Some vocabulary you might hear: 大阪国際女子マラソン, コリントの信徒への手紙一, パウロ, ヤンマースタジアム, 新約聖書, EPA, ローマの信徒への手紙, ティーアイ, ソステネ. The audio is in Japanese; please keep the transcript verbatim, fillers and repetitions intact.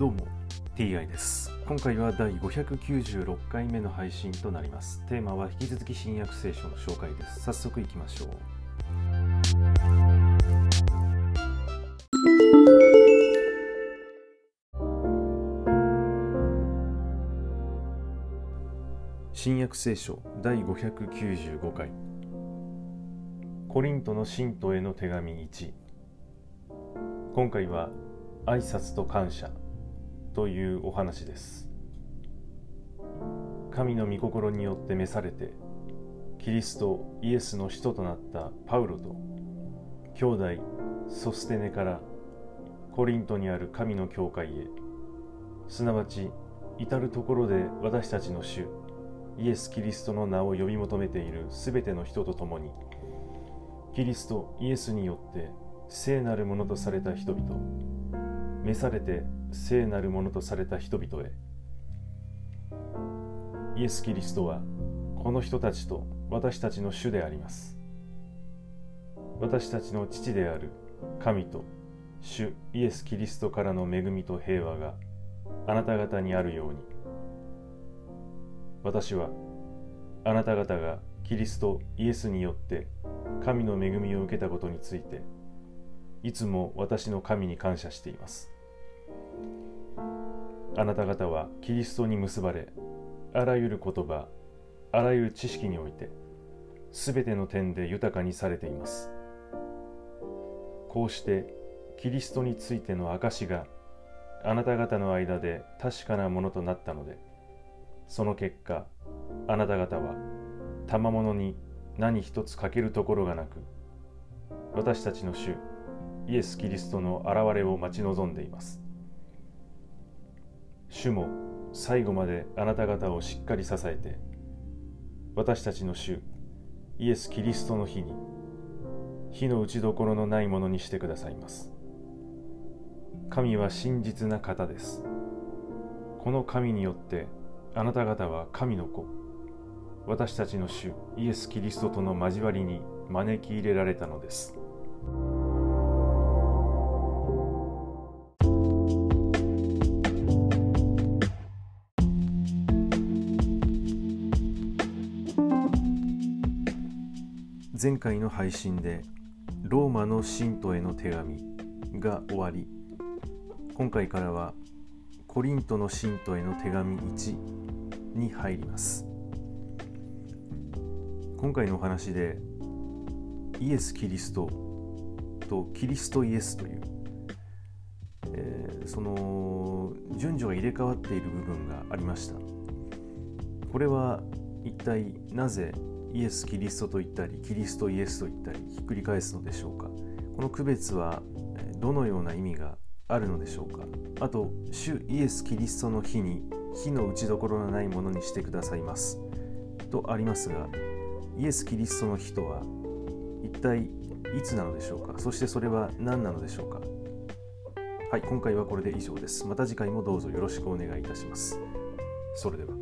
どうも ティーアイ です。今回は第ごひゃくきゅうじゅうろっかいめの配信となります。テーマは引き続き新約聖書の紹介です。早速いきましょう。新約聖書第ごひゃくきゅうじゅうごかい、コリントの信徒への手紙いち。今回は挨拶と感謝というお話です。神の御心によって召されてキリストイエスの使徒となったパウロと兄弟ソステネからコリントにある神の教会へ、すなわち至るところで私たちの主イエス・キリストの名を呼び求めているすべての人と共に、キリストイエスによって聖なるものとされた人々、召されて聖なるものとされた人々へ。イエス・キリストはこの人たちと私たちの主であります。私たちの父である神と主イエス・キリストからの恵みと平和があなた方にあるように。私はあなた方がキリストイエスによって神の恵みを受けたことについて、いつも私の神に感謝しています。あなた方はキリストに結ばれ、あらゆる言葉、あらゆる知識においてすべての点で豊かにされています。こうしてキリストについての証があなた方の間で確かなものとなったので、その結果あなた方は賜物に何一つ欠けるところがなく、私たちの主イエス・キリストの現れを待ち望んでいます。主も最後まであなた方をしっかり支えて、私たちの主イエス・キリストの日に火の打ちどころのないものにしてくださいます。神は真実な方です。この神によってあなた方は神の子、私たちの主イエス・キリストとの交わりに招き入れられたのです。前回の配信でローマの信徒への手紙が終わり、今回からはコリントの信徒への手紙いちに入ります。今回のお話でイエス・キリストとキリストイエスという、えー、その順序が入れ替わっている部分がありました。これは一体なぜイエス・キリストと言ったりキリストイエスと言ったりひっくり返すのでしょうか。この区別はどのような意味があるのでしょうか。あと、主イエス・キリストの日に火の打ちどころのないものにしてくださいますとありますが、イエス・キリストの日とは一体いつなのでしょうか。そしてそれは何なのでしょうか。はい、今回はこれで以上です。また次回もどうぞよろしくお願いいたします。それでは。